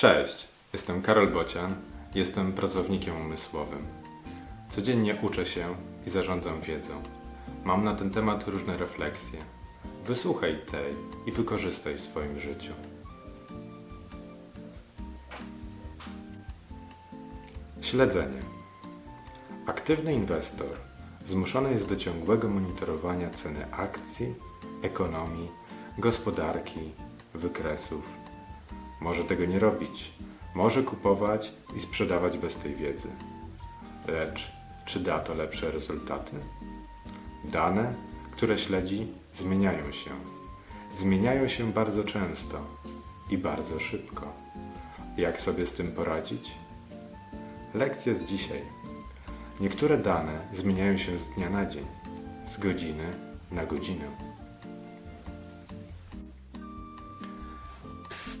Cześć, jestem Karol Bocian, jestem pracownikiem umysłowym. Codziennie uczę się i zarządzam wiedzą. Mam na ten temat różne refleksje. Wysłuchaj tej i wykorzystaj w swoim życiu. Śledzenie. Aktywny inwestor zmuszony jest do ciągłego monitorowania ceny akcji, ekonomii, gospodarki, wykresów. Może tego nie robić, może kupować i sprzedawać bez tej wiedzy. Lecz czy da to lepsze rezultaty? Dane, które śledzi, zmieniają się. Zmieniają się bardzo często i bardzo szybko. Jak sobie z tym poradzić? Lekcja z dzisiaj. Niektóre dane zmieniają się z dnia na dzień, z godziny na godzinę. Psst!